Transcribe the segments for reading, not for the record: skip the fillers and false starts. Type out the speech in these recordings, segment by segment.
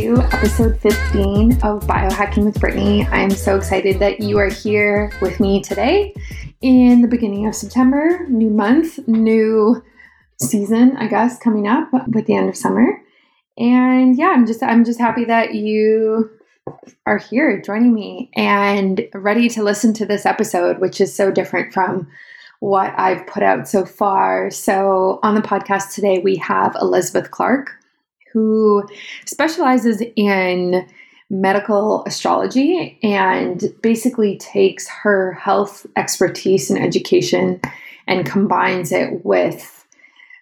to episode 15 of Biohacking with Brittany. I'm so excited that you are here with me today in the beginning of September, new month, new season, I guess, coming up with the end of summer. And yeah, I'm just happy that you are here joining me and ready to listen to this episode, which is so different from what I've put out so far. So on the podcast today, we have Elizabeth Clark, who specializes in medical astrology and basically takes her health expertise and education and combines it with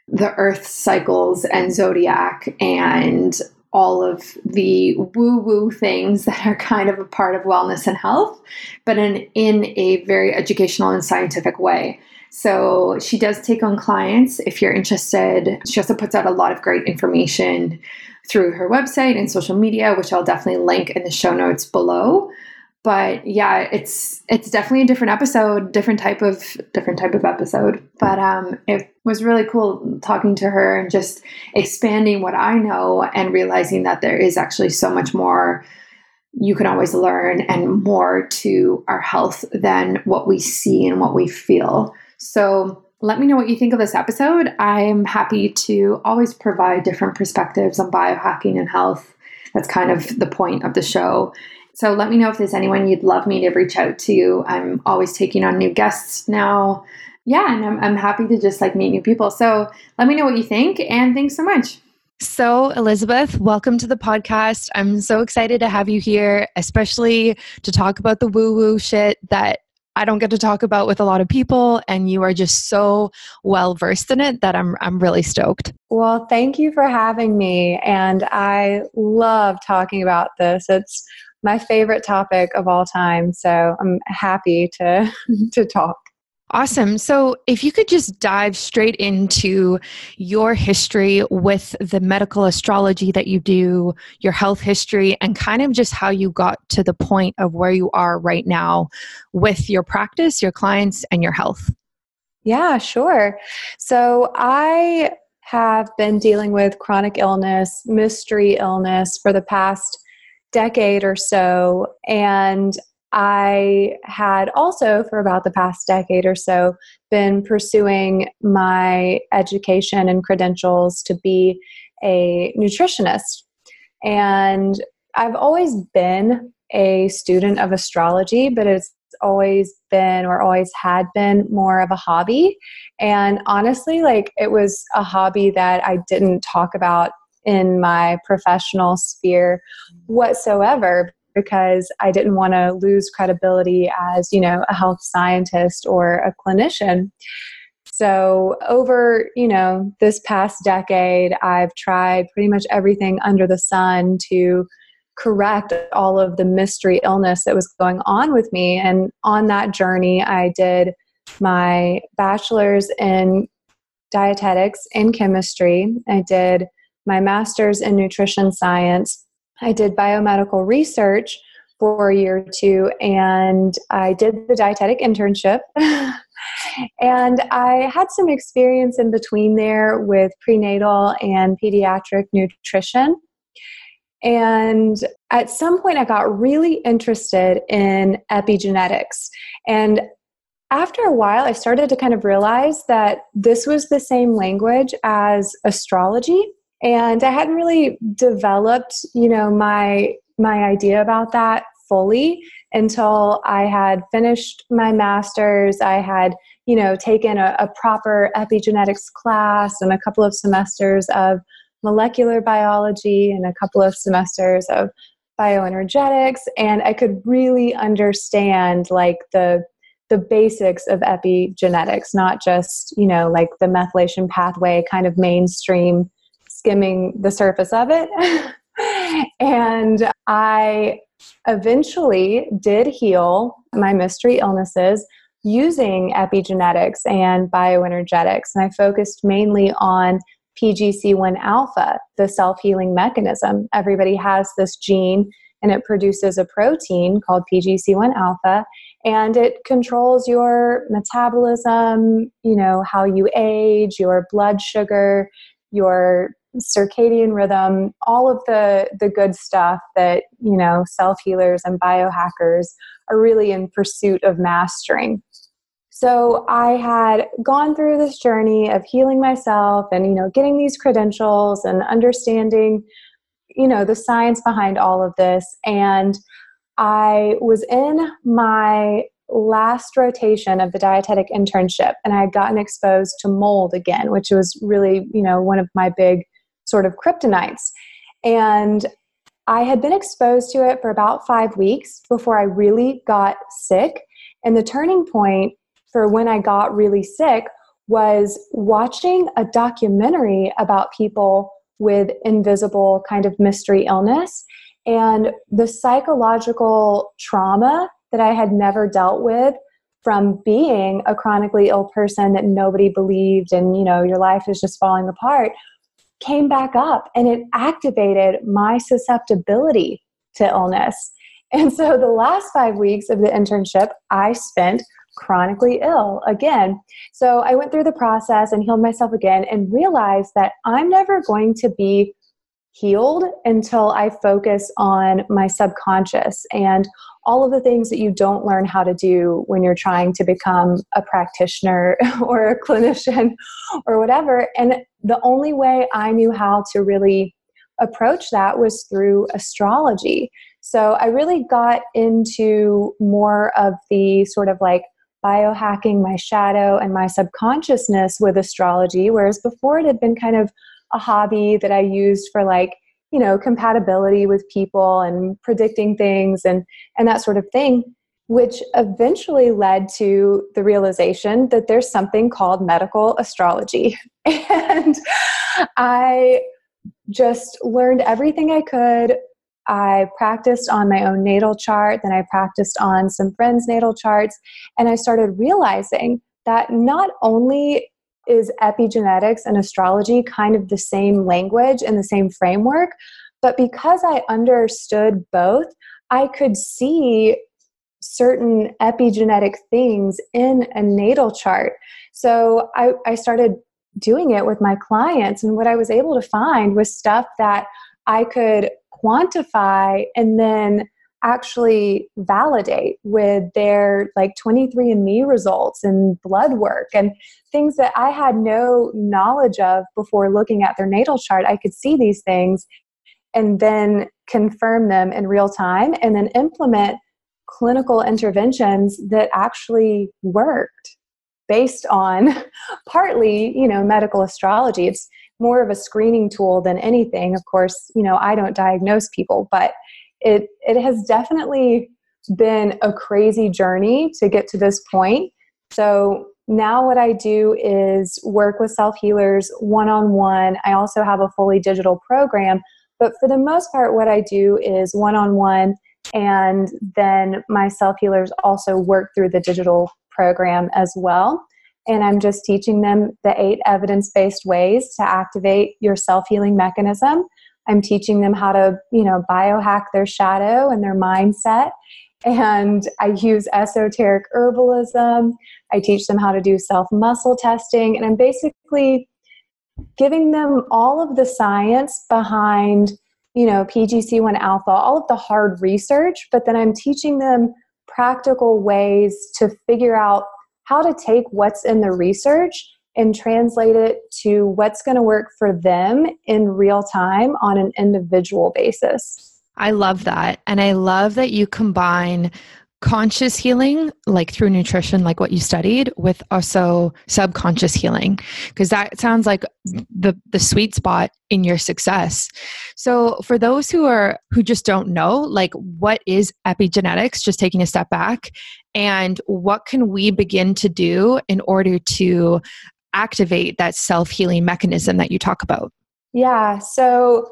the earth cycles and zodiac and all of the woo-woo things that are kind of a part of wellness and health, but in a very educational and scientific way. So she does take on clients if you're interested. She also puts out a lot of great information through her website and social media, which I'll definitely link in the show notes below. But yeah, it's definitely a different episode, different type of episode. But it was really cool talking to her and just expanding what I know and realizing that there is actually so much more you can always learn and more to our health than what we see and what we feel. So let me know what you think of this episode. I'm happy to always provide different perspectives on biohacking and health. That's kind of the point of the show. So let me know if there's anyone you'd love me to reach out to. I'm always taking on new guests now. Yeah, and I'm happy to just meet new people. So let me know what you think, and thanks so much. So Elizabeth, welcome to the podcast. I'm so excited to have you here, especially to talk about the woo-woo shit that I don't get to talk about with a lot of people, and you are just so well versed in it that I'm really stoked. Well, thank you for having me, and I love talking about this. It's my favorite topic of all time, so I'm happy to talk. Awesome. So if you could just dive straight into your history with the medical astrology that you do, your health history, and kind of just how you got to the point of where you are right now with your practice, your clients, and your health. Yeah, sure. So I have been dealing with chronic illness, mystery illness for the past decade or so, and I had also, for about the past decade or so, been pursuing my education and credentials to be a nutritionist. And I've always been a student of astrology, but it's always been or always had been more of a hobby. And honestly, it was a hobby that I didn't talk about in my professional sphere whatsoever, because I didn't want to lose credibility as, a health scientist or a clinician. So over, this past decade, I've tried pretty much everything under the sun to correct all of the mystery illness that was going on with me. And on that journey, I did my bachelor's in dietetics and chemistry. I did my master's in nutrition science. I did biomedical research for a year or two, and I did the dietetic internship. And I had some experience in between there with prenatal and pediatric nutrition. And at some point, I got really interested in epigenetics. And after a while, I started to kind of realize that this was the same language as astrology. And I hadn't really developed, my idea about that fully until I had finished my master's. I had, taken a proper epigenetics class and a couple of semesters of molecular biology and a couple of semesters of bioenergetics. And I could really understand the basics of epigenetics, not just, the methylation pathway kind of mainstream skimming the surface of it. And I eventually did heal my mystery illnesses using epigenetics and bioenergetics. And I focused mainly on PGC-1 alpha, the self-healing mechanism. Everybody has this gene, and it produces a protein called PGC-1 alpha, and it controls your metabolism, how you age, your blood sugar, your circadian rhythm, all of the good stuff that, you know, self-healers and biohackers are really in pursuit of mastering. So I had gone through this journey of healing myself and, you know, getting these credentials and understanding, you know, the science behind all of this. And I was in my last rotation of the dietetic internship, and I had gotten exposed to mold again, which was really, you know, one of my big sort of kryptonites. And I had been exposed to it for about 5 weeks before I really got sick. And the turning point for when I got really sick was watching a documentary about people with invisible kind of mystery illness, and the psychological trauma that I had never dealt with from being a chronically ill person that nobody believed and, you know, your life is just falling apart, came back up, and it activated my susceptibility to illness. And so the last 5 weeks of the internship, I spent chronically ill again. So I went through the process and healed myself again, and realized that I'm never going to be healed until I focus on my subconscious and all of the things that you don't learn how to do when you're trying to become a practitioner or a clinician or whatever. And the only way I knew how to really approach that was through astrology. So I really got into more of the sort of like biohacking my shadow and my subconsciousness with astrology, whereas before it had been kind of a hobby that I used for, like, you know, compatibility with people and predicting things and that sort of thing, which eventually led to the realization that there's something called medical astrology. And I just learned everything I could. I practiced on my own natal chart, then I practiced on some friends' natal charts, and I started realizing that not only is epigenetics and astrology kind of the same language and the same framework, but because I understood both, I could see certain epigenetic things in a natal chart. So I started doing it with my clients, and what I was able to find was stuff that I could quantify and then actually validate with their, like, 23andMe results and blood work and things that I had no knowledge of before looking at their natal chart. I could see these things and then confirm them in real time and then implement clinical interventions that actually worked based on partly, you know, medical astrology. It's more of a screening tool than anything. Of course, you know, I don't diagnose people, but it has definitely been a crazy journey to get to this point. So now what I do is work with self-healers one-on-one. I also have a fully digital program, but for the most part, what I do is one-on-one, and then my self-healers also work through the digital program as well. And I'm just teaching them the 8 evidence-based ways to activate your self-healing mechanism. I'm teaching them how to, you know, biohack their shadow and their mindset. And I use esoteric herbalism. I teach them how to do self-muscle testing. And I'm basically giving them all of the science behind, you know, PGC-1 alpha, all of the hard research, but then I'm teaching them practical ways to figure out how to take what's in the research and translate it to what's going to work for them in real time on an individual basis. I love that. And I love that you combine conscious healing, like through nutrition, like what you studied, with also subconscious healing, because that sounds like the sweet spot in your success. So for those who just don't know, like, what is epigenetics, just taking a step back, and what can we begin to do in order to activate that self-healing mechanism that you talk about? Yeah. So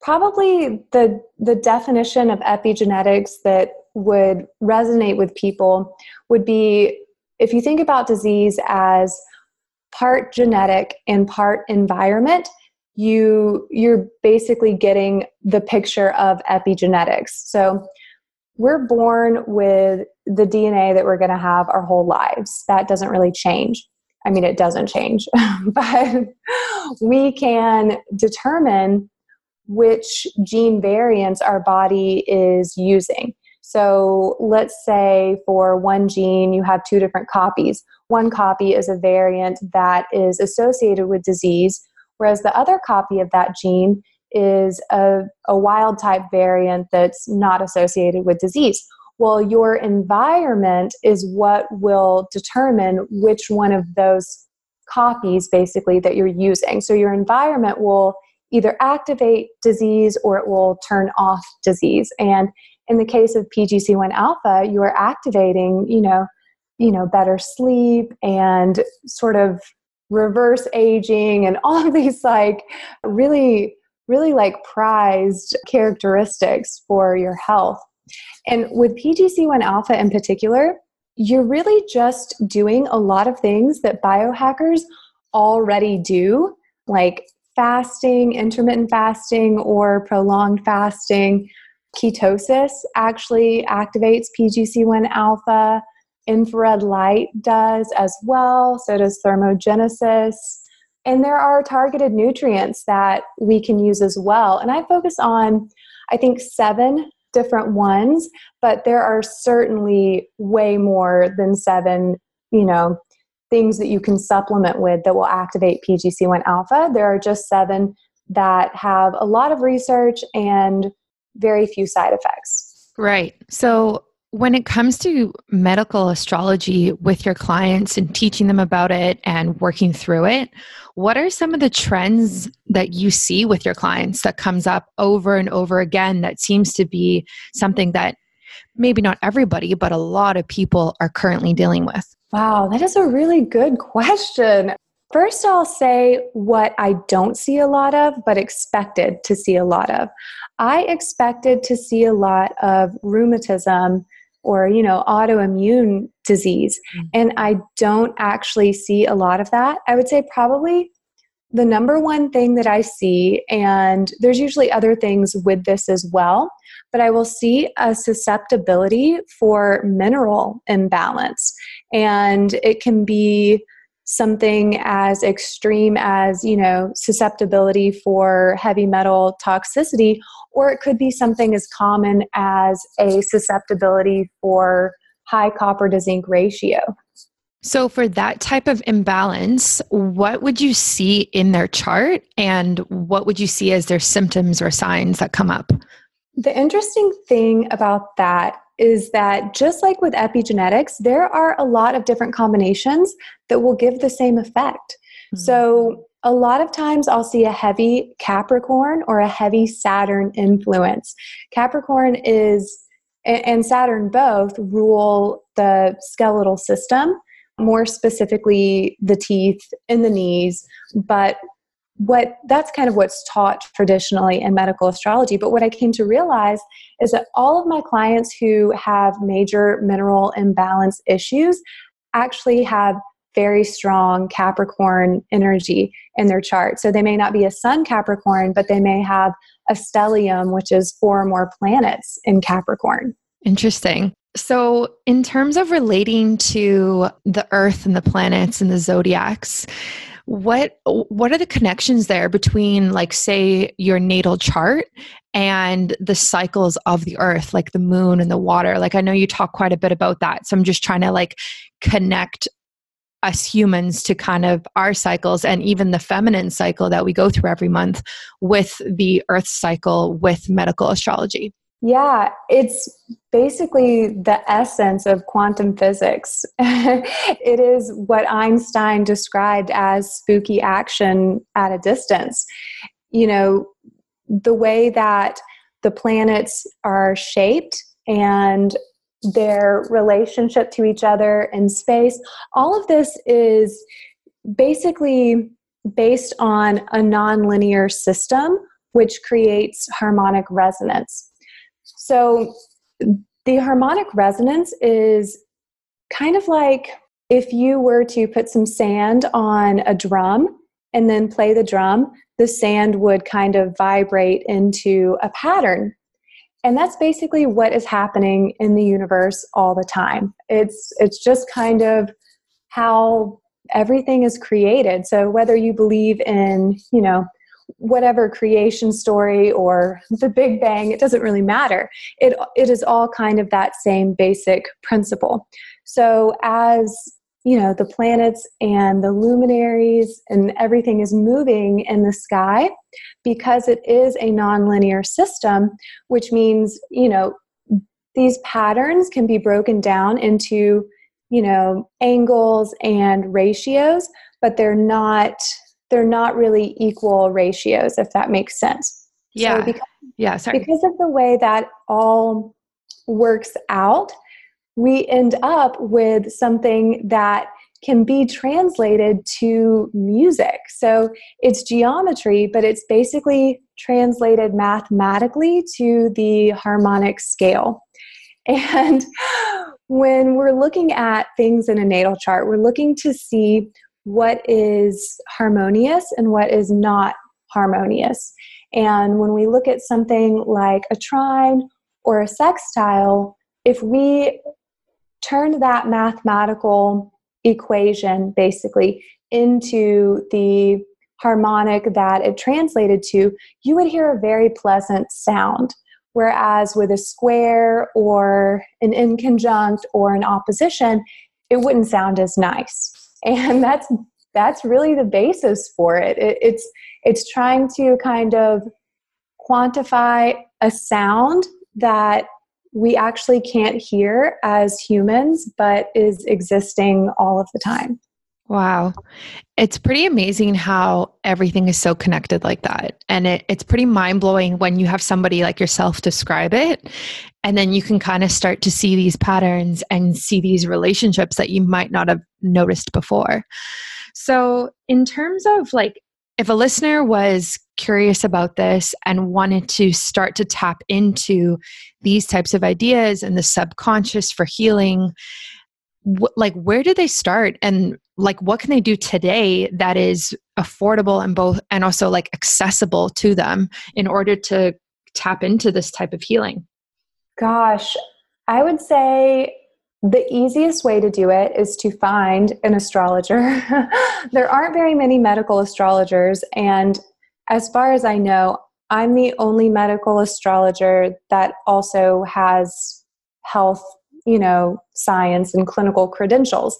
probably the definition of epigenetics that would resonate with people would be, if you think about disease as part genetic and part environment, you're basically getting the picture of epigenetics. So we're born with the DNA that we're going to have our whole lives. That doesn't really change. I mean, it doesn't change, but we can determine which gene variants our body is using. So let's say for one gene, you have two different copies. One copy is a variant that is associated with disease, whereas the other copy of that gene is a wild type variant that's not associated with disease. Well, your environment is what will determine which one of those copies basically that you're using. So your environment will either activate disease or it will turn off disease. And in the case of PGC-1 alpha, you are activating, you know, better sleep and sort of reverse aging and all of these like really, really like prized characteristics for your health. And with PGC-1 alpha in particular, you're really just doing a lot of things that biohackers already do, like fasting, intermittent fasting, or prolonged fasting. Ketosis actually activates PGC-1 alpha. Infrared light does as well. So does thermogenesis. And there are targeted nutrients that we can use as well. And I focus on, I think, 7 different ones, but there are certainly way more than 7, you know, things that you can supplement with that will activate PGC-1 alpha. There are just 7 that have a lot of research and very few side effects. Right. So when it comes to medical astrology with your clients and teaching them about it and working through it, what are some of the trends that you see with your clients that comes up over and over again that seems to be something that maybe not everybody, but a lot of people are currently dealing with? Wow, that is a really good question. First, I'll say what I don't see a lot of, but expected to see a lot of. I expected to see a lot of rheumatism or, you know, autoimmune disease. And I don't actually see a lot of that. I would say probably the number one thing that I see, and there's usually other things with this as well, but I will see a susceptibility for mineral imbalance. And it can be something as extreme as, you know, susceptibility for heavy metal toxicity, or it could be something as common as a susceptibility for high copper to zinc ratio. So for that type of imbalance, what would you see in their chart and what would you see as their symptoms or signs that come up? The interesting thing about that is that just like with epigenetics, there are a lot of different combinations that will give the same effect. Mm-hmm. So a lot of times I'll see a heavy Capricorn or a heavy Saturn influence. Capricorn is, and Saturn both, rule the skeletal system, more specifically the teeth and the knees, but that's kind of what's taught traditionally in medical astrology. But what I came to realize is that all of my clients who have major mineral imbalance issues actually have very strong Capricorn energy in their chart. So they may not be a sun Capricorn, but they may have a stellium, which is 4 or more planets in Capricorn. Interesting. So in terms of relating to the earth and the planets and the zodiacs, what are the connections there between, like, say, your natal chart and the cycles of the earth, like the moon and the water? Like, I know you talk quite a bit about that. So I'm just trying to, like, connect us humans to kind of our cycles and even the feminine cycle that we go through every month with the earth cycle with medical astrology. Yeah, it's basically the essence of quantum physics. It is what Einstein described as spooky action at a distance. You know, the way that the planets are shaped and their relationship to each other in space, all of this is basically based on a nonlinear system, which creates harmonic resonance. So the harmonic resonance is kind of like if you were to put some sand on a drum and then play the drum, the sand would kind of vibrate into a pattern. And that's basically what is happening in the universe all the time. It's just kind of how everything is created. So whether you believe in, you know, whatever creation story or the Big Bang, it doesn't really matter. It is all kind of that same basic principle. So as, you know, the planets and the luminaries and everything is moving in the sky, because it is a nonlinear system, which means, you know, these patterns can be broken down into, you know, angles and ratios, but they're not really equal ratios, if that makes sense. Yeah. So because of the way that all works out, we end up with something that can be translated to music. So it's geometry, but it's basically translated mathematically to the harmonic scale. And when we're looking at things in a natal chart, we're looking to see what is harmonious and what is not harmonious. And when we look at something like a trine or a sextile, if we turn that mathematical equation basically into the harmonic that it translated to, you would hear a very pleasant sound. Whereas with a square or an inconjunct or an opposition, it wouldn't sound as nice. And that's really the basis for it. It's trying to kind of quantify a sound that we actually can't hear as humans, but is existing all of the time. Wow. It's pretty amazing how everything is so connected like that. And it's pretty mind-blowing when you have somebody like yourself describe it, and then you can kind of start to see these patterns and see these relationships that you might not have noticed before. So in terms of like, if a listener was curious about this and wanted to start to tap into these types of ideas and the subconscious for healing, like where do they start, and like what can they do today that is affordable and both and also like accessible to them in order to tap into this type of healing? Gosh, I would say the easiest way to do it is to find an astrologer. There aren't very many medical astrologers, and as far as I know, I'm the only medical astrologer that also has health, you know, science and clinical credentials.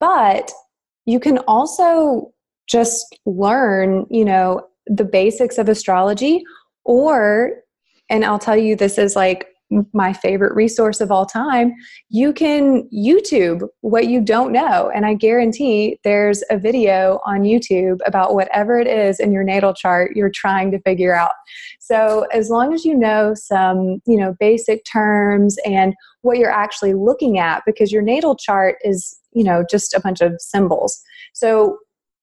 But you can also just learn, you know, the basics of astrology, or, and I'll tell you, this is like my favorite resource of all time, you can YouTube what you don't know. And I guarantee there's a video on YouTube about whatever it is in your natal chart you're trying to figure out. So as long as you know some, you know, basic terms and what you're actually looking at, because your natal chart is, you know, just a bunch of symbols. So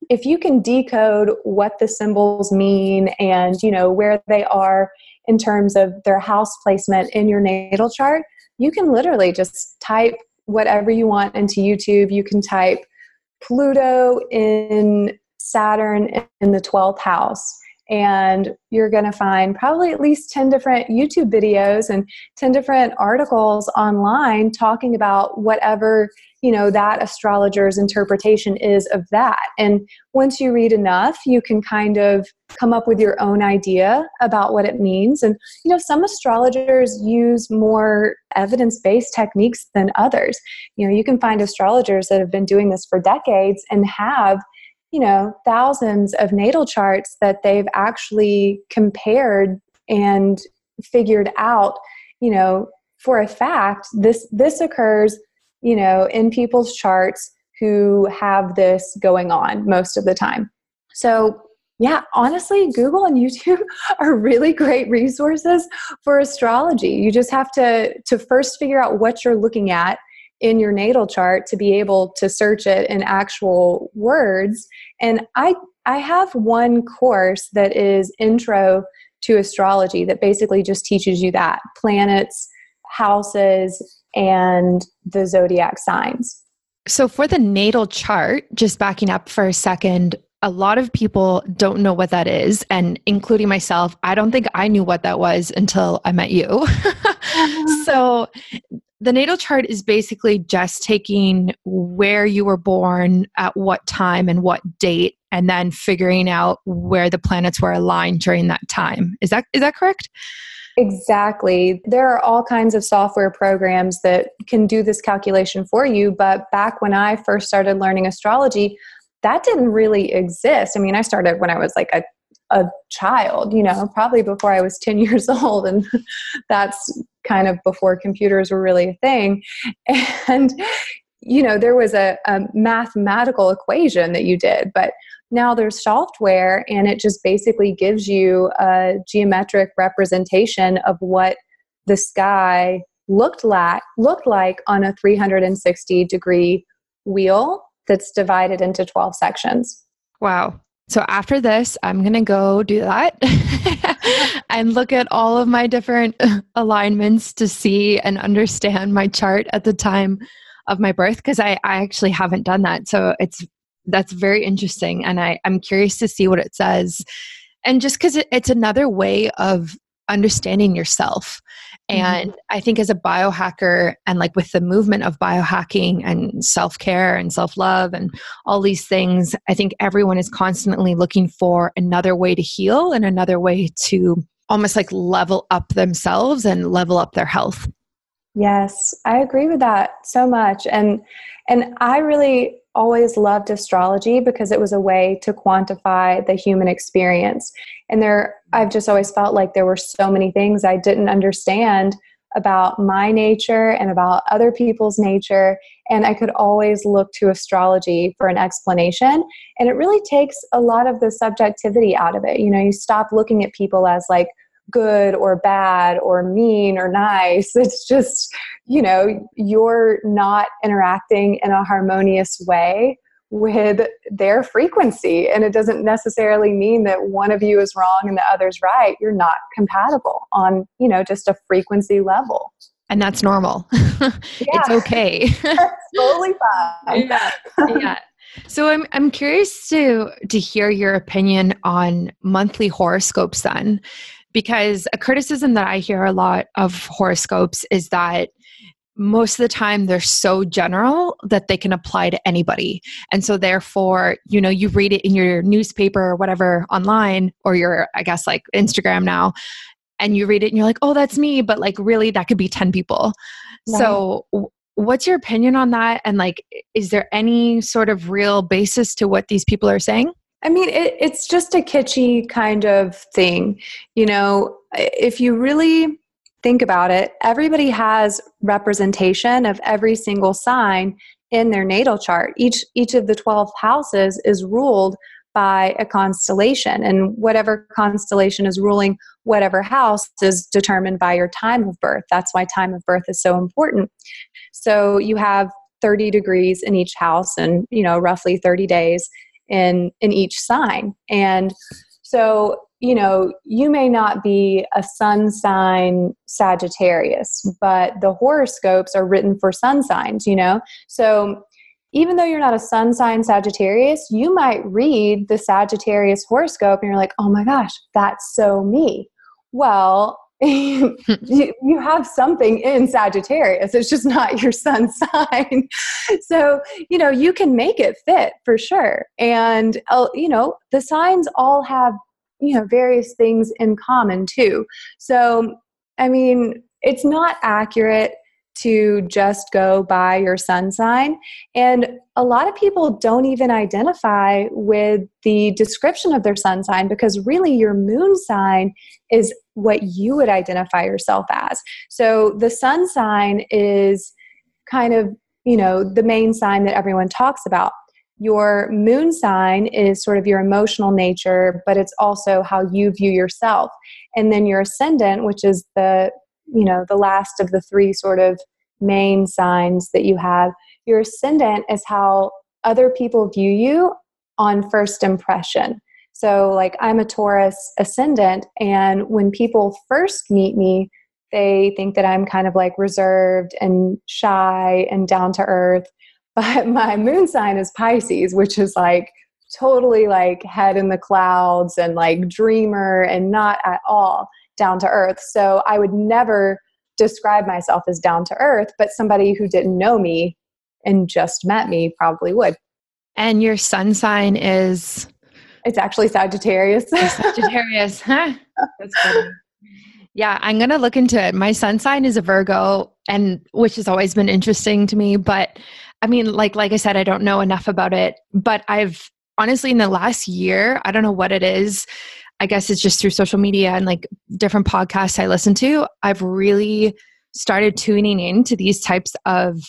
if you can decode what the symbols mean and, you know, where they are in terms of their house placement in your natal chart, you can literally just type whatever you want into YouTube. You can type Pluto in Saturn in the 12th house, and you're going to find probably at least 10 different YouTube videos and 10 different articles online talking about whatever, you know, that astrologer's interpretation is of that. And once you read enough, you can kind of come up with your own idea about what it means. And, you know, some astrologers use more evidence-based techniques than others. You know, you can find astrologers that have been doing this for decades and have, you know, thousands of natal charts that they've actually compared and figured out, you know, for a fact, this occurs, you know, in people's charts who have this going on most of the time. So yeah, honestly, Google and YouTube are really great resources for astrology. You just have to first figure out what you're looking at in your natal chart to be able to search it in actual words. And I have one course that is intro to astrology that basically just teaches you that, planets, houses, and the zodiac signs. So for the natal chart, just backing up for a second, a lot of people don't know what that is, and including myself, I don't think I knew what that was until I met you. So The natal chart is basically just taking where you were born, at what time and what date, and then figuring out where the planets were aligned during that time. Is that correct? Exactly. There are all kinds of software programs that can do this calculation for you. But back when I first started learning astrology, that didn't really exist. I mean, I started when I was like a child, you know, probably before I was 10 years old. And that's kind of before computers were really a thing. And, you know, there was a mathematical equation that you did, but now there's software and it just basically gives you a geometric representation of what the sky looked like on a 360 degree wheel that's divided into 12 sections. Wow. So after this, I'm going to go do that and look at all of my different alignments to see and understand my chart at the time of my birth, because I actually haven't done that. So that's very interesting. And I'm curious to see what it says. And just because it's another way of understanding yourself. And I think as a biohacker and like with the movement of biohacking and self-care and self-love and all these things, I think everyone is constantly looking for another way to heal and another way to almost like level up themselves and level up their health. Yes, I agree with that so much. And I really always loved astrology because it was a way to quantify the human experience. And I've just always felt like there were so many things I didn't understand about my nature and about other people's nature. And I could always look to astrology for an explanation. And it really takes a lot of the subjectivity out of it. You know, you stop looking at people as like good or bad or mean or nice. It's just, you know, you're not interacting in a harmonious way with their frequency. And it doesn't necessarily mean that one of you is wrong and the other's right. You're not compatible on, you know, just a frequency level. And that's normal. Yeah. It's okay. That's totally fine. Yeah. Yeah. So I'm curious to hear your opinion on monthly horoscopes then. Because a criticism that I hear a lot of horoscopes is that most of the time they're so general that they can apply to anybody. And so therefore, you know, you read it in your newspaper or whatever online, or your, I guess, like Instagram now, and you read it and you're like, oh, that's me. But like, really, that could be 10 people. Right. So what's your opinion on that? And like, is there any sort of real basis to what these people are saying? I mean, it's just a kitschy kind of thing. You know, if you really think about it, everybody has representation of every single sign in their natal chart. Each of the 12 houses is ruled by a constellation, and whatever constellation is ruling whatever house is determined by your time of birth. That's why time of birth is so important. So you have 30 degrees in each house and, you know, roughly 30 days in each sign. And so, you know, you may not be a sun sign Sagittarius, but the horoscopes are written for sun signs, you know? So even though you're not a sun sign Sagittarius, you might read the Sagittarius horoscope and you're like, oh my gosh, that's so me. Well, you have something in Sagittarius. It's just not your sun sign. So, you know, you can make it fit for sure. And, you know, the signs all have, you know, various things in common too. So, I mean, it's not accurate to just go by your sun sign. And a lot of people don't even identify with the description of their sun sign, because really your moon sign is what you would identify yourself as. So the sun sign is kind of, you know, the main sign that everyone talks about. Your moon sign is sort of your emotional nature, but it's also how you view yourself. And then your ascendant, which is the, you know, the last of the three sort of main signs that you have. Your ascendant is how other people view you on first impression. So like I'm a Taurus ascendant, and when people first meet me, they think that I'm kind of like reserved and shy and down to earth. But my moon sign is Pisces, which is like totally like head in the clouds and like dreamer and not at all down to earth. So I would never describe myself as down to earth, but somebody who didn't know me and just met me probably would. And your sun sign is? It's actually Sagittarius. Sagittarius, huh? That's funny. Yeah, I'm going to look into it. My sun sign is a Virgo, and which has always been interesting to me. But I mean, like I said, I don't know enough about it. But I've honestly, in the last year, I don't know what it is. I guess it's just through social media and like different podcasts I listen to. I've really started tuning into these types of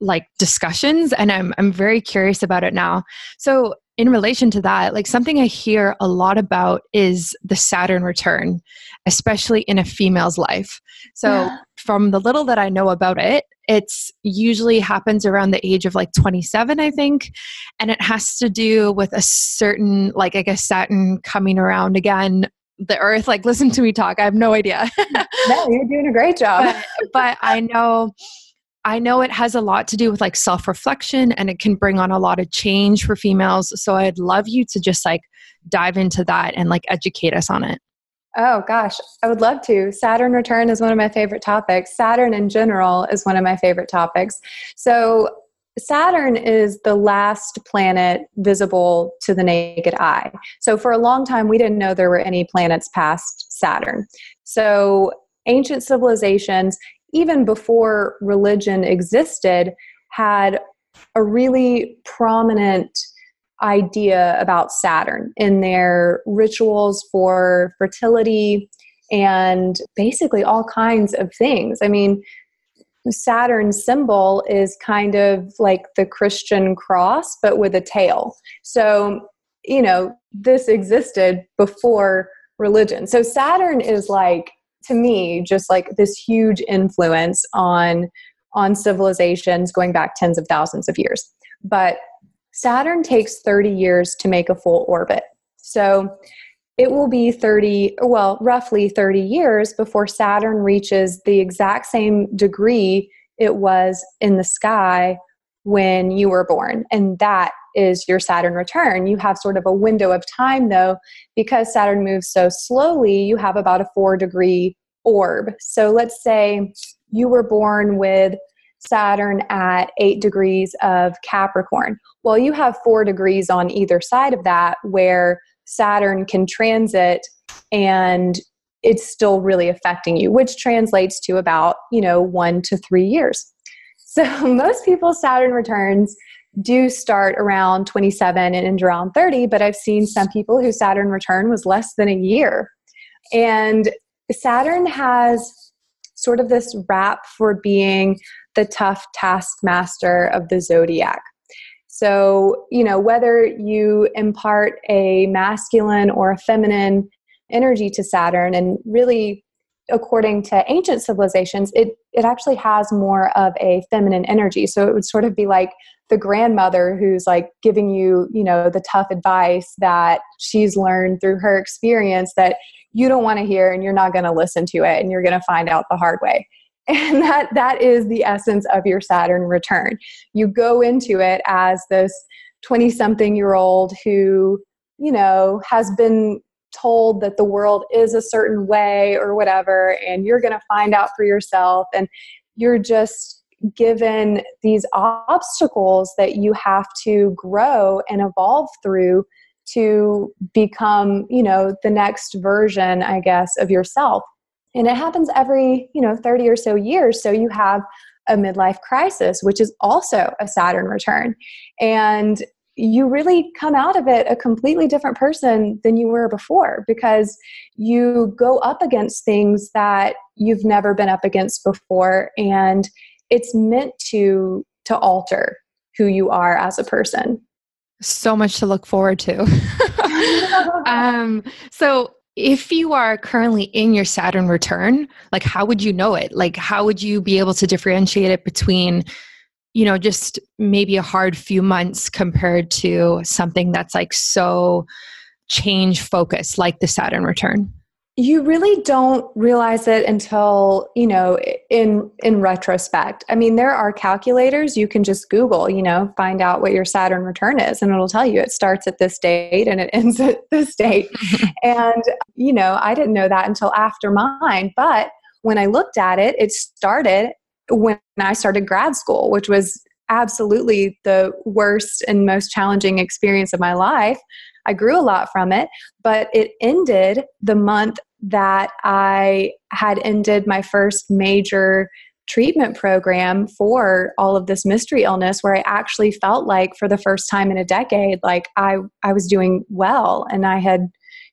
like discussions, and I'm very curious about it now. So in relation to that, like something I hear a lot about is the Saturn return, especially in a female's life. So yeah. From the little that I know about it, it's usually happens around the age of like 27, I think. And it has to do with a certain, like I guess Saturn coming around again, the earth, like listen to me talk. I have no idea. No, you're doing a great job. But I know it has a lot to do with like self-reflection, and it can bring on a lot of change for females. So I'd love you to just like dive into that and like educate us on it. Oh gosh, I would love to. Saturn return is one of my favorite topics. Saturn in general is one of my favorite topics. So Saturn is the last planet visible to the naked eye. So for a long time, we didn't know there were any planets past Saturn. So ancient civilizations, even before religion existed, had a really prominent idea about Saturn in their rituals for fertility and basically all kinds of things. I mean, Saturn's symbol is kind of like the Christian cross, but with a tail. So, you know, this existed before religion. So Saturn is like, to me, just like this huge influence on civilizations going back tens of thousands of years. But Saturn takes 30 years to make a full orbit. So it will be roughly 30 years before Saturn reaches the exact same degree it was in the sky when you were born. And that is your Saturn return. You have sort of a window of time though, because Saturn moves so slowly, you have about a 4-degree orb. So let's say you were born with Saturn at 8 degrees of Capricorn. Well, you have 4 degrees on either side of that where Saturn can transit and it's still really affecting you, which translates to about, 1 to 3 years. So most people's Saturn returns do start around 27 and end around 30, but I've seen some people whose Saturn return was less than a year. And Saturn has sort of this rap for being the tough taskmaster of the zodiac. So, whether you impart a masculine or a feminine energy to Saturn, and really according to ancient civilizations, it actually has more of a feminine energy. So it would sort of be like the grandmother who's like giving you, the tough advice that she's learned through her experience that you don't want to hear and you're not going to listen to it and you're going to find out the hard way. And that is the essence of your Saturn return. You go into it as this 20-something-year-old who, has been told that the world is a certain way or whatever, and you're going to find out for yourself. And you're just given these obstacles that you have to grow and evolve through to become, the next version, I guess, of yourself. And it happens every, 30 or so years. So you have a midlife crisis, which is also a Saturn return. And you really come out of it a completely different person than you were before, because you go up against things that you've never been up against before. And it's meant to alter who you are as a person. So much to look forward to. So if you are currently in your Saturn return, like how would you know it? Like how would you be able to differentiate it between, just maybe a hard few months compared to something that's like so change focused, like the Saturn return? You really don't realize it until, in retrospect. I mean, there are calculators. You can just Google, find out what your Saturn return is, and it'll tell you it starts at this date and it ends at this date. And, I didn't know that until after mine. But when I looked at it, it started when I started grad school, which was absolutely the worst and most challenging experience of my life. I grew a lot from it, but it ended the month that I had ended my first major treatment program for all of this mystery illness, where I actually felt like for the first time in a decade, like I was doing well and I had,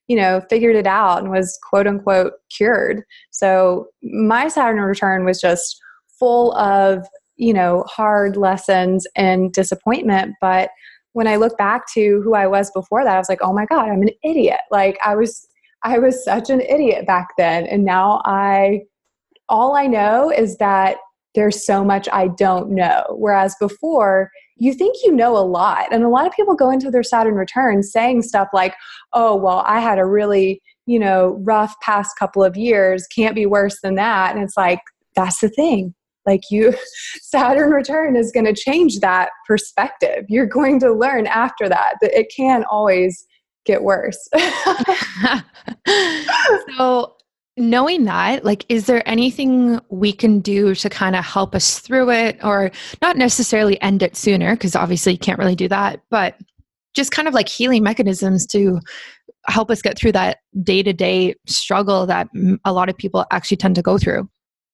you know, figured it out and was quote unquote cured. So my Saturn return was just full of, you know, hard lessons and disappointment. But when I look back to who I was before that, I was like, oh my God, I'm an idiot. Like I was such an idiot back then. And now all I know is that there's so much I don't know. Whereas before, you think you know a lot. And a lot of people go into their Saturn return saying stuff like, oh, well, I had a really, you know, rough past couple of years, can't be worse than that. And it's like, that's the thing. Like Saturn return is going to change that perspective. You're going to learn after that, that it can always get worse. So knowing that, like, is there anything we can do to kind of help us through it, or not necessarily end it sooner? Because obviously you can't really do that, but just kind of like healing mechanisms to help us get through that day-to-day struggle that a lot of people actually tend to go through.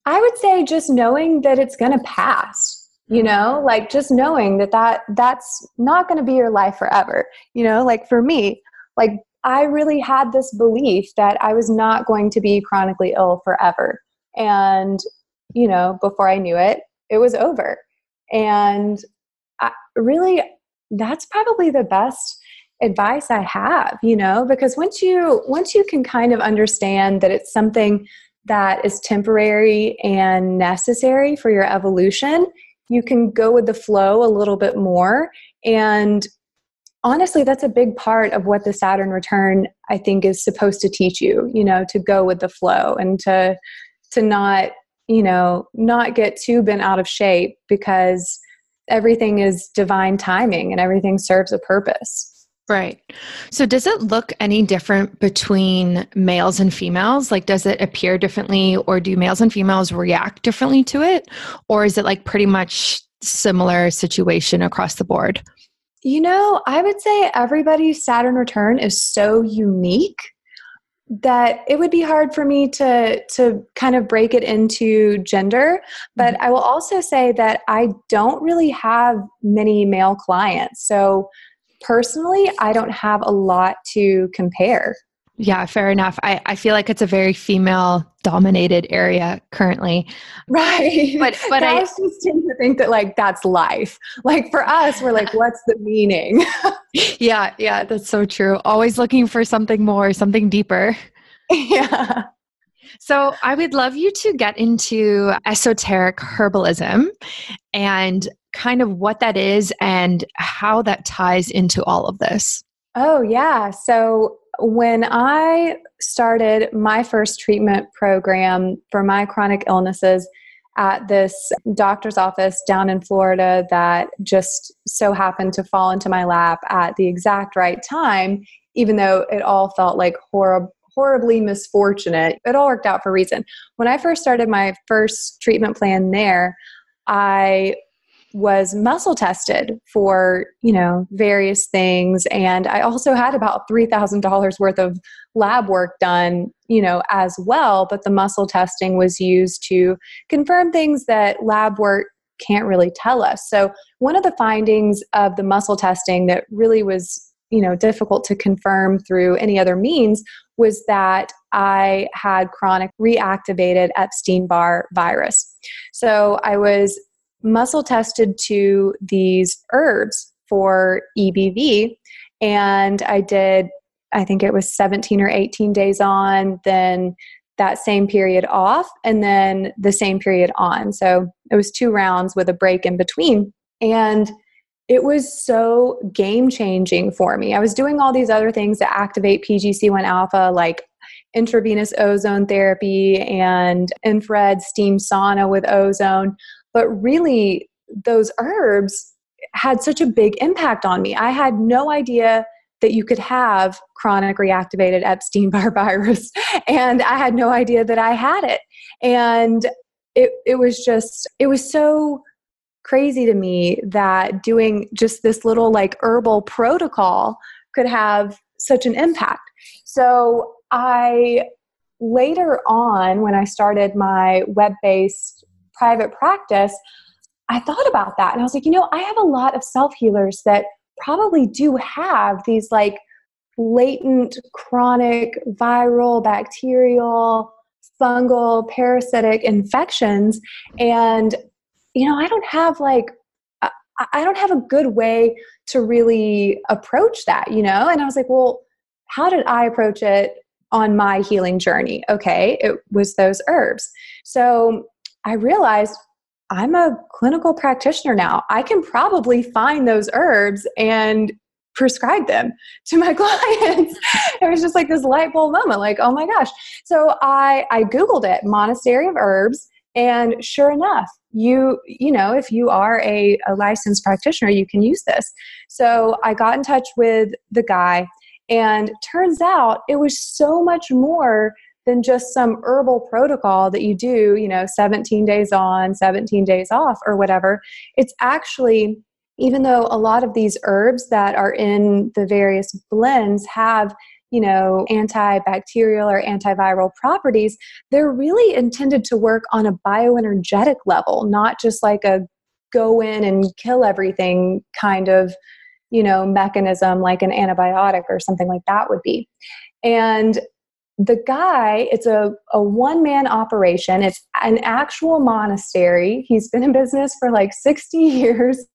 I would say just knowing that it's going to pass, you know, like just knowing that's not going to be your life forever. You know, like for me, like I really had this belief that I was not going to be chronically ill forever. And, you know, before I knew it, it was over. And really, that's probably the best advice I have, you know, because once you can kind of understand that it's something that is temporary and necessary for your evolution, you can go with the flow a little bit more. And honestly, that's a big part of what the Saturn return, I think, is supposed to teach you, you know, to go with the flow and to not, you know, not get too bent out of shape, because everything is divine timing and everything serves a purpose. Right. So does it look any different between males and females? Like, does it appear differently, or do males and females react differently to it? Or is it like pretty much similar situation across the board? You know, I would say everybody's Saturn return is so unique that it would be hard for me to kind of break it into gender. But I will also say that I don't really have many male clients. So personally, I don't have a lot to compare. Yeah, fair enough. I feel like it's a very female-dominated area currently. Right. But I just tend to think that, like, that's life. Like, for us, we're like, what's the meaning? Yeah, that's so true. Always looking for something more, something deeper. Yeah. So I would love you to get into esoteric herbalism and kind of what that is and how that ties into all of this. Oh, yeah. So when I started my first treatment program for my chronic illnesses at this doctor's office down in Florida that just so happened to fall into my lap at the exact right time, even though it all felt like horribly misfortunate, it all worked out for a reason. When I first started my first treatment plan there, I was muscle tested for, you know, various things. And I also had about $3,000 worth of lab work done, you know, as well. But the muscle testing was used to confirm things that lab work can't really tell us. So one of the findings of the muscle testing that really was, you know, difficult to confirm through any other means was that I had chronic reactivated Epstein-Barr virus. So I was muscle tested to these herbs for EBV. And I did, I think it was 17 or 18 days on, then that same period off, and then the same period on. So it was 2 rounds with a break in between. And it was so game-changing for me. I was doing all these other things that activate PGC-1 alpha, like intravenous ozone therapy and infrared steam sauna with ozone. But really, those herbs had such a big impact on me. I had no idea that you could have chronic reactivated Epstein-Barr virus. And I had no idea that I had it. And it was just, it was so crazy to me that doing just this little like herbal protocol could have such an impact. So I, later on when I started my web-based private practice, I thought about that and I was like, you know, I have a lot of self-healers that probably do have these like latent, chronic, viral, bacterial, fungal, parasitic infections. And, you know, I don't have a good way to really approach that, you know? And I was like, well, how did I approach it on my healing journey? Okay, it was those herbs. So I realized I'm a clinical practitioner now. I can probably find those herbs and prescribe them to my clients. It was just like this light bulb moment, like, oh my gosh. So I Googled it, Monastery of Herbs. And sure enough, you know, if you are a licensed practitioner, you can use this. So I got in touch with the guy, and turns out it was so much more than just some herbal protocol that you do, you know, 17 days on, 17 days off or whatever. It's actually, even though a lot of these herbs that are in the various blends have, you know, antibacterial or antiviral properties, they're really intended to work on a bioenergetic level, not just like a go in and kill everything kind of, you know, mechanism like an antibiotic or something like that would be. And the guy, it's a one-man operation. It's an actual monastery. He's been in business for like 60 years.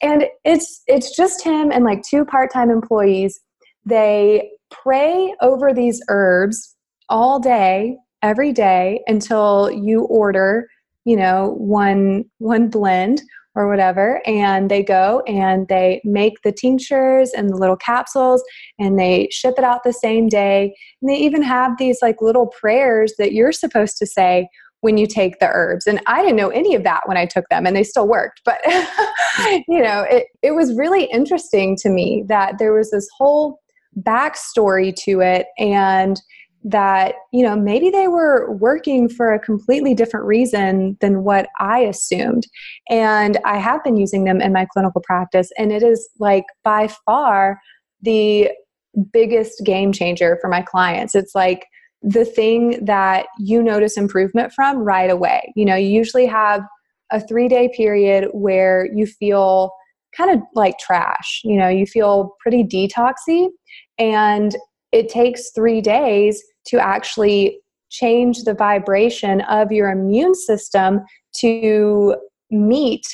And it's just him and like two part-time employees. They pray over these herbs all day, every day, until you order, you know, one blend or whatever. And they go and they make the tinctures and the little capsules, and they ship it out the same day. And they even have these like little prayers that you're supposed to say when you take the herbs. And I didn't know any of that when I took them, and they still worked. But, you know, it was really interesting to me that there was this whole backstory to it, and that, you know, maybe they were working for a completely different reason than what I assumed. And I have been using them in my clinical practice, and it is like by far the biggest game changer for my clients. It's like the thing that you notice improvement from right away. You know, you usually have a 3-day period where you feel kind of like trash, you know, you feel pretty detoxy, and it takes 3 days to actually change the vibration of your immune system to meet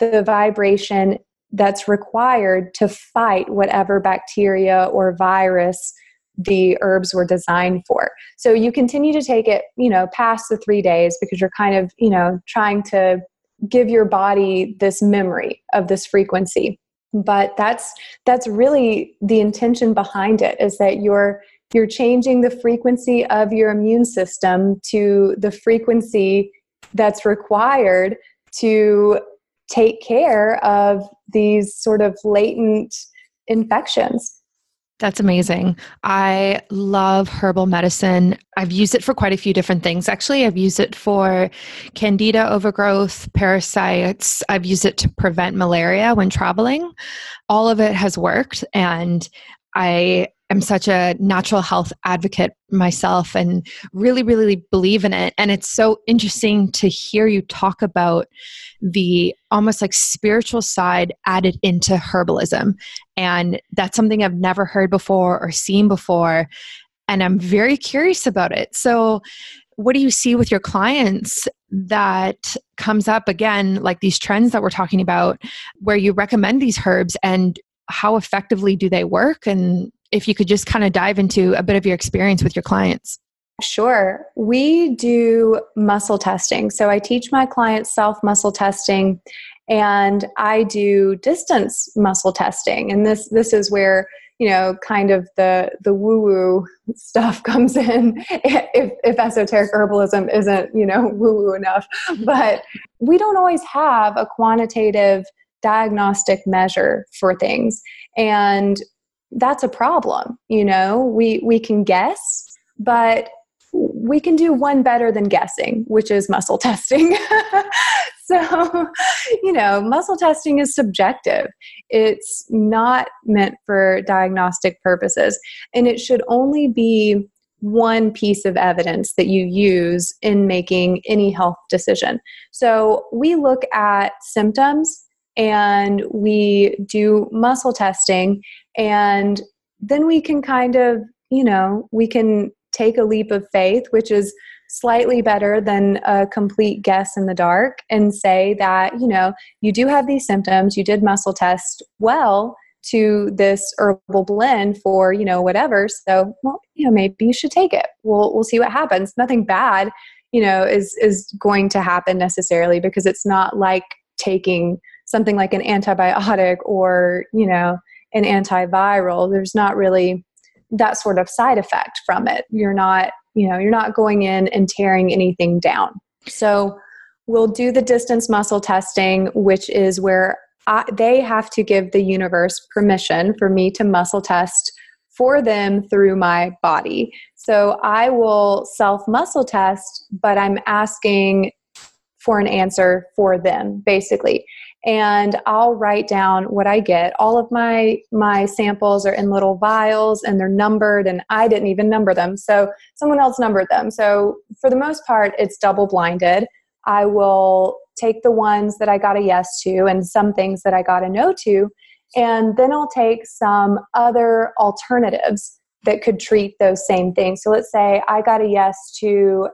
the vibration that's required to fight whatever bacteria or virus the herbs were designed for. So you continue to take it, you know, past the 3 days, because you're kind of, you know, trying to give your body this memory of this frequency. But that's really the intention behind it, is that you're changing the frequency of your immune system to the frequency that's required to take care of these sort of latent infections. That's amazing. I love herbal medicine. I've used it for quite a few different things. Actually, I've used it for candida overgrowth, parasites. I've used it to prevent malaria when traveling. All of it has worked. And I am such a natural health advocate myself, and really, really believe in it. And it's so interesting to hear you talk about the almost like spiritual side added into herbalism. And that's something I've never heard before or seen before. And I'm very curious about it. So what do you see with your clients that comes up again, like these trends that we're talking about, where you recommend these herbs, and how effectively do they work? And if you could just kind of dive into a bit of your experience with your clients. Sure. We do muscle testing. So I teach my clients self-muscle testing, and I do distance muscle testing. And this is where, you know, kind of the woo-woo stuff comes in, if esoteric herbalism isn't, you know, woo-woo enough. But we don't always have a quantitative diagnostic measure for things. And that's a problem. You know, we can guess, but we can do one better than guessing, which is muscle testing. So, you know, muscle testing is subjective. It's not meant for diagnostic purposes. And it should only be one piece of evidence that you use in making any health decision. So we look at symptoms and we do muscle testing, and then we can kind of, you know, we can take a leap of faith, which is slightly better than a complete guess in the dark, and say that, you know, you do have these symptoms, you did muscle test well to this herbal blend for, you know, whatever. So, well, you know, maybe you should take it. We'll see what happens. Nothing bad, you know, is going to happen necessarily, because it's not like taking something like an antibiotic or, you know, an antiviral. There's not really that sort of side effect from it. You're not, you know, you're not going in and tearing anything down. So we'll do the distance muscle testing, which is where they have to give the universe permission for me to muscle test for them through my body. So I will self-muscle test, but I'm asking for an answer for them, basically. And I'll write down what I get. All of my samples are in little vials, and they're numbered, and I didn't even number them. So someone else numbered them. So for the most part, it's double-blinded. I will take the ones that I got a yes to and some things that I got a no to, and then I'll take some other alternatives that could treat those same things. So let's say I got a yes to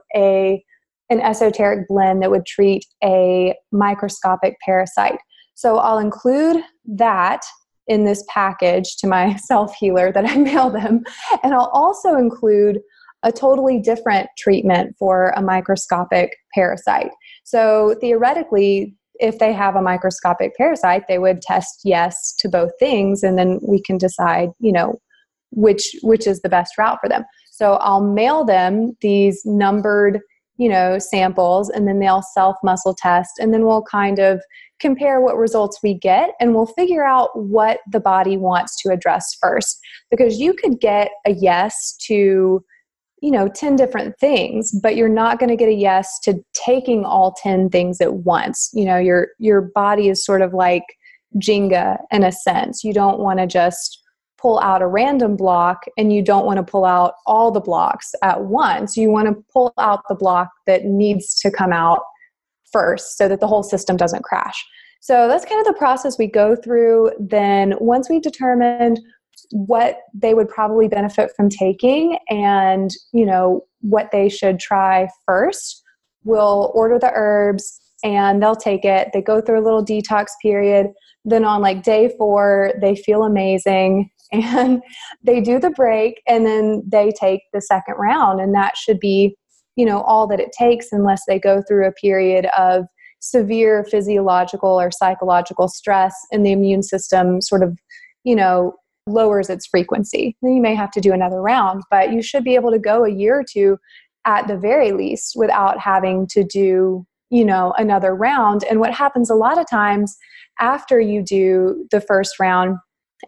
an esoteric blend that would treat a microscopic parasite. So I'll include that in this package to my self-healer that I mail them. And I'll also include a totally different treatment for a microscopic parasite. So theoretically, if they have a microscopic parasite, they would test yes to both things, and then we can decide, you know, which is the best route for them. So I'll mail them these numbered, you know, samples, and then they'll self-muscle test, and then we'll kind of compare what results we get, and we'll figure out what the body wants to address first. Because you could get a yes to, you know, 10 different things, but you're not going to get a yes to taking all 10 things at once. You know, your body is sort of like Jenga in a sense. You don't want to just pull out a random block, and you don't want to pull out all the blocks at once. You want to pull out the block that needs to come out first so that the whole system doesn't crash. So that's kind of the process we go through. Then once we've determined what they would probably benefit from taking and, you know, what they should try first, we'll order the herbs and they'll take it. They go through a little detox period. Then on like day 4, they feel amazing and they do the break, and then they take the second round. And that should be, you know, all that it takes, unless they go through a period of severe physiological or psychological stress and the immune system sort of, you know, lowers its frequency. Then you may have to do another round, but you should be able to go a year or two at the very least without having to do, you know, another round. And what happens a lot of times after you do the first round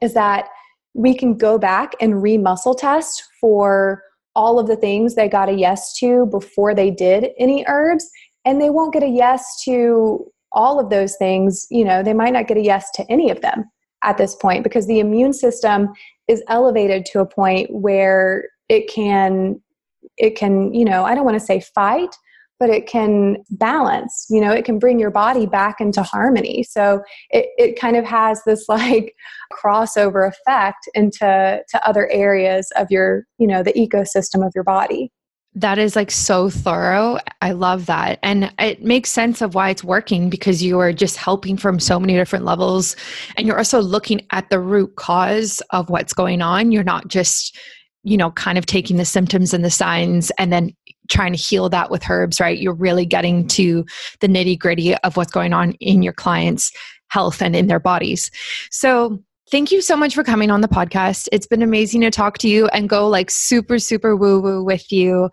is that we can go back and re-muscle test for all of the things they got a yes to before they did any herbs, and they won't get a yes to all of those things. You know, they might not get a yes to any of them at this point, because the immune system is elevated to a point where it can, you know, I don't want to say fight, but it can balance, you know, it can bring your body back into harmony. So it kind of has this like crossover effect into other areas of your, you know, the ecosystem of your body. That is like so thorough. I love that. And it makes sense of why it's working, because you are just helping from so many different levels. And you're also looking at the root cause of what's going on. You're not just, you know, kind of taking the symptoms and the signs and then trying to heal that with herbs, right? You're really getting to the nitty-gritty of what's going on in your clients' health and in their bodies. So thank you so much for coming on the podcast. It's been amazing to talk to you and go like super, super woo-woo with you.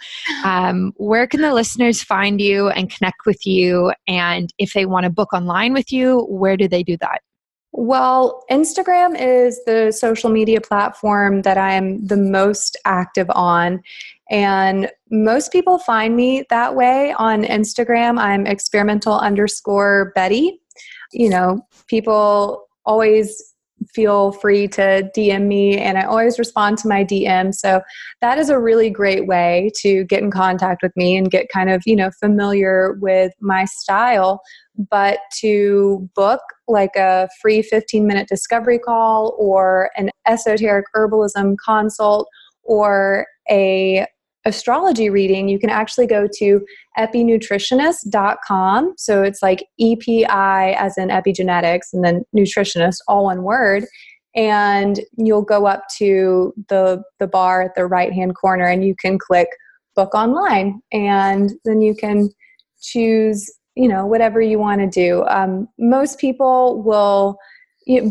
Where can the listeners find you and connect with you? And if they want to book online with you, where do they do that? Well, Instagram is the social media platform that I'm the most active on. And most people find me that way on Instagram. I'm experimental_Betty. You know, people always feel free to DM me and I always respond to my DM. So that is a really great way to get in contact with me and get kind of, you know, familiar with my style. But to book like a free 15-minute discovery call or an esoteric herbalism consult or a astrology reading, you can actually go to epinutritionist.com. So it's like EPI as in epigenetics and then nutritionist, all one word. And you'll go up to the bar at the right-hand corner and you can click book online. And then you can choose, you know, whatever you want to do. Most people will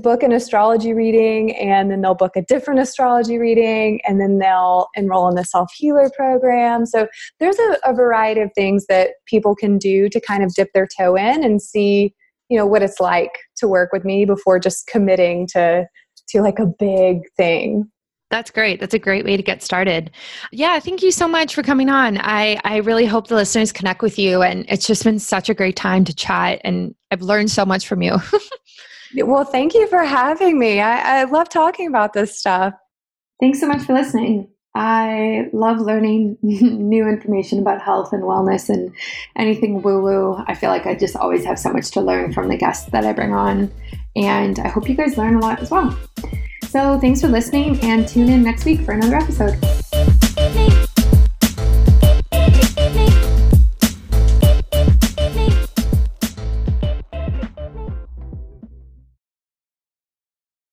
book an astrology reading and then they'll book a different astrology reading and then they'll enroll in the self-healer program. So there's a variety of things that people can do to kind of dip their toe in and see, you know, what it's like to work with me before just committing to like a big thing. That's great. That's a great way to get started. Yeah, thank you so much for coming on. I really hope the listeners connect with you, and it's just been such a great time to chat, and I've learned so much from you. Well, thank you for having me. I love talking about this stuff. Thanks so much for listening. I love learning new information about health and wellness and anything woo-woo. I feel like I just always have so much to learn from the guests that I bring on, and I hope you guys learn a lot as well. So thanks for listening, and tune in next week for another episode.